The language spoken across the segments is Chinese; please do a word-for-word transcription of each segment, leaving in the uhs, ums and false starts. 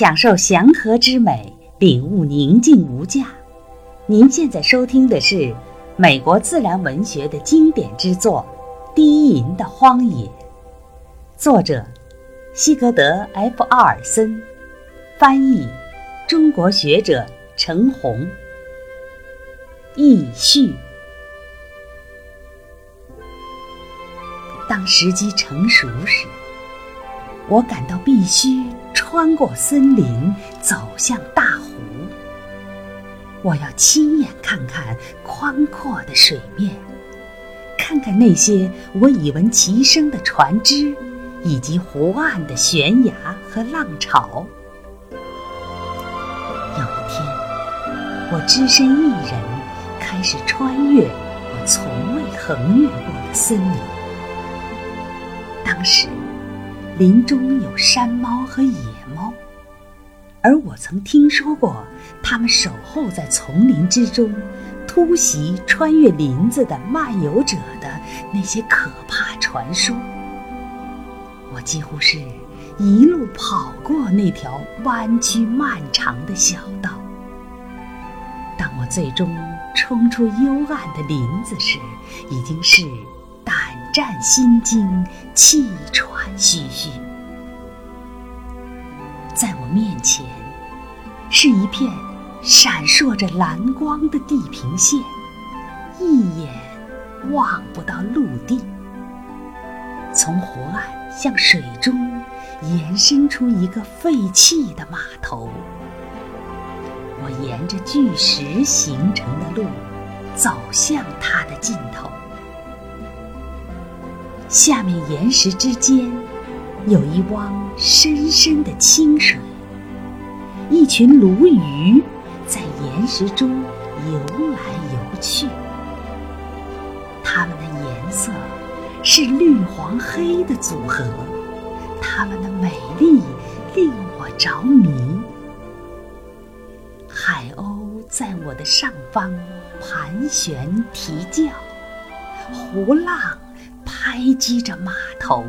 享受祥和之美，领悟宁静无价。您现在收听的是美国自然文学的经典之作《低吟的荒野》，作者西格德 ·F· 奥尔森，翻译中国学者程红。译序。当时机成熟时，我感到必须穿过森林，走向大湖。我要亲眼看看宽阔的水面，看看那些我已闻其声的船只，以及湖岸的悬崖和浪潮。有一天，我只身一人开始穿越我从未横越过的森林。当时林中有山猫和野猫，而我曾听说过它们守候在丛林之中，突袭穿越林子的漫游者的那些可怕传说。我几乎是一路跑过那条弯曲漫长的小道。当我最终冲出幽暗的林子时，已经是胆战心惊，气喘吁吁。在我面前是一片闪烁着蓝光的地平线，一眼望不到陆地。从湖岸向水中延伸出一个废弃的码头。我沿着巨石形成的路走向它的尽头。下面岩石之间有一汪深深的清水，一群鲈鱼在岩石中游来游去，它们的颜色是绿黄黑的组合，它们的美丽令我着迷。海鸥在我的上方盘旋啼叫，湖浪拍击着码头。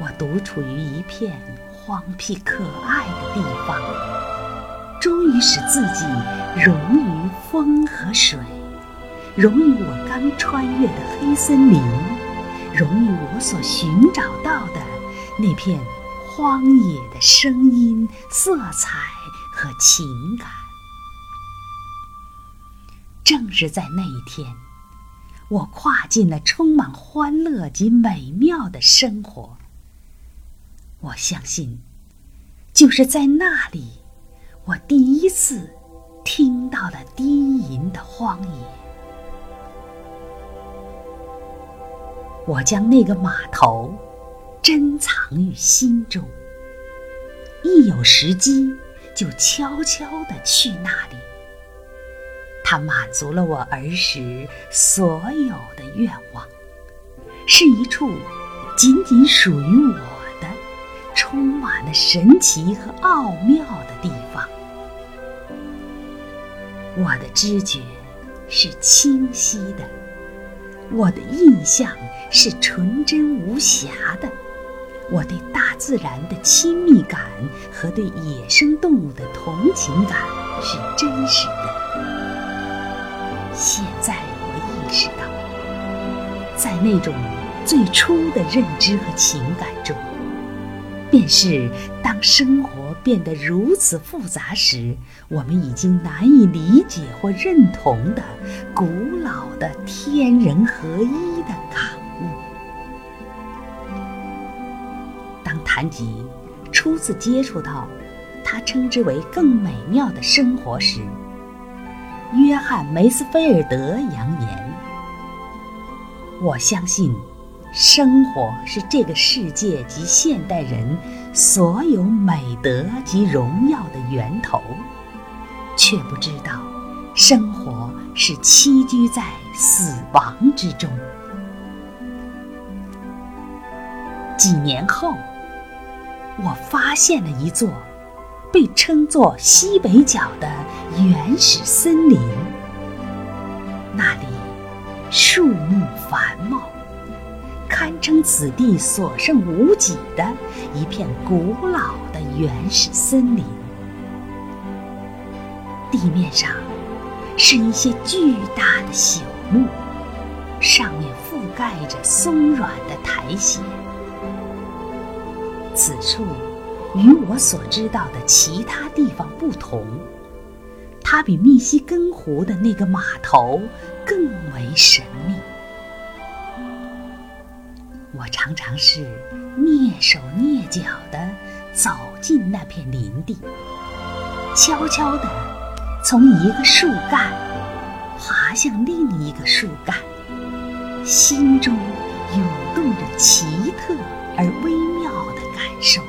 我独处于一片荒僻可爱的地方，终于使自己融于风和水，融于我刚穿越的黑森林，融于我所寻找到的那片荒野的声音、色彩和情感。正是在那一天，我跨进了充满欢乐及美妙的生活。我相信，就是在那里，我第一次听到了低吟的荒野。我将那个码头珍藏于心中，一有时机就悄悄地去那里。它满足了我儿时所有的愿望，是一处仅仅属于我的、充满了神奇和奥妙的地方。我的知觉是清晰的，我的印象是纯真无瑕的，我对大自然的亲密感和对野生动物的同情感是真实的。现在我意识到，在那种最初的认知和情感中，便是当生活变得如此复杂时，我们已经难以理解或认同的古老的天人合一的感悟。当谭吉初次接触到他称之为更美妙的生活时，约翰·梅斯菲尔德扬言，我相信生活是这个世界及现代人所有美德及荣耀的源头，却不知道生活是栖居在死亡之中。几年后，我发现了一座被称作西北角的原始森林，那里树木繁茂，堪称此地所剩无几的一片古老的原始森林。地面上是一些巨大的朽木，上面覆盖着松软的苔藓。此处与我所知道的其他地方不同，它比密西根湖的那个码头更为神秘。我常常是蹑手蹑脚地走进那片林地，悄悄地从一个树干爬向另一个树干，心中涌动着奇特而微妙的感受，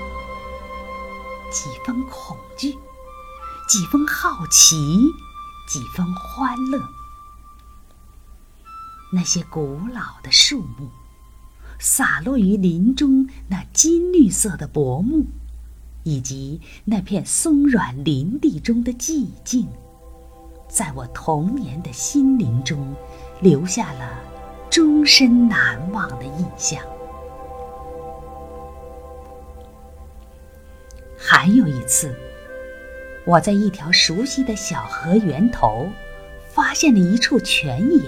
几分恐惧，几分好奇，几分欢乐。那些古老的树木洒落于林中那金绿色的薄暮，以及那片松软林地中的寂静，在我童年的心灵中留下了终身难忘的印象。还有一次，我在一条熟悉的小河源头发现了一处泉眼，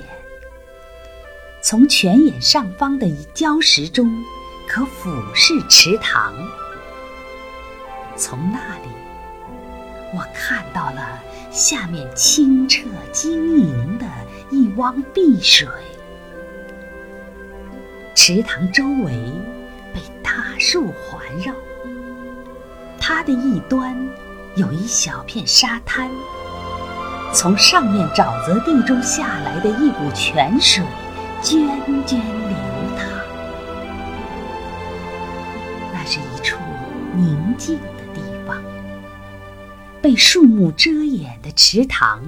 从泉眼上方的礁石中可俯视池塘。从那里我看到了下面清澈晶莹的一汪碧水，池塘周围被大树环绕，它的一端有一小片沙滩，从上面沼泽地中下来的一股泉水涓涓流淌，那是一处宁静的地方，被树木遮掩的池塘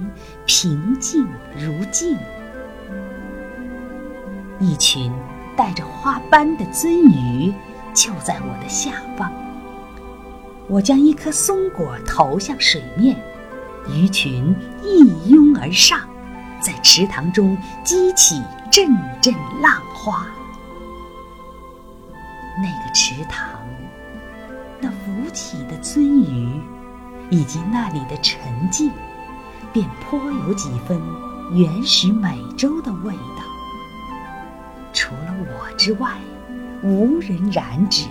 平静如镜。一群带着花斑的鳟鱼就在我的下方，我将一颗松果投向水面，鱼群一拥而上，在池塘中激起阵阵浪花。那个池塘，那浮起的鳟鱼，以及那里的沉静，便颇有几分原始美洲的味道。除了我之外，无人染指，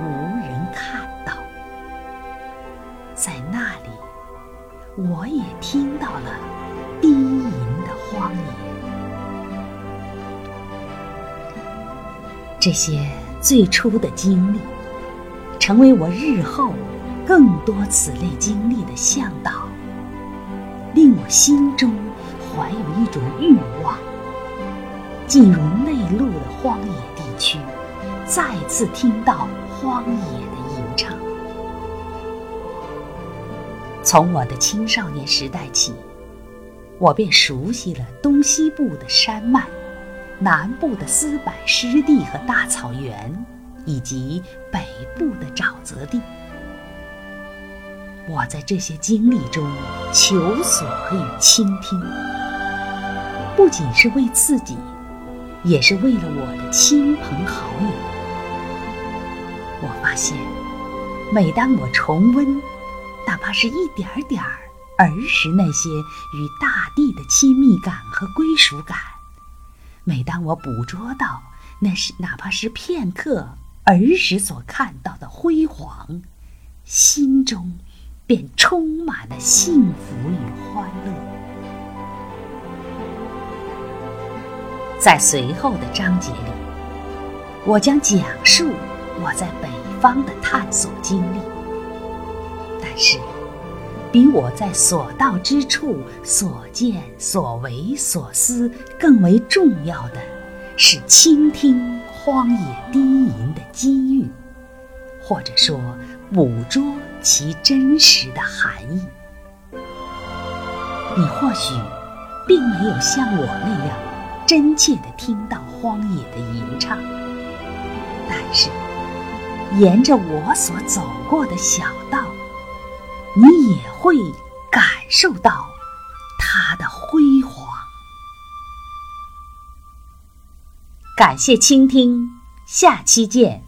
无人看到。在那里，我也听到了低吟的荒野。这些最初的经历成为我日后更多此类经历的向导，令我心中怀有一种欲望，进入内陆的荒野地区，再次听到荒野的吟唱。从我的青少年时代起，我便熟悉了东西部的山脉，南部的丝柏湿地和大草原，以及北部的沼泽地。我在这些经历中求索与倾听，不仅是为自己，也是为了我的亲朋好友。我发现，每当我重温，哪怕是一点点儿儿时那些与大地的亲密感和归属感，每当我捕捉到那是哪怕是片刻儿时所看到的辉煌，心中便充满了幸福与欢乐。在随后的章节里，我将讲述我在北方的探索经历，但是比我在所到之处所见所为所思更为重要的是倾听荒野低吟的机遇，或者说捕捉其真实的含义。你或许并没有像我那样真切地听到荒野的吟唱，但是沿着我所走过的小道，你也会感受到它的辉煌。感谢倾听，下期见。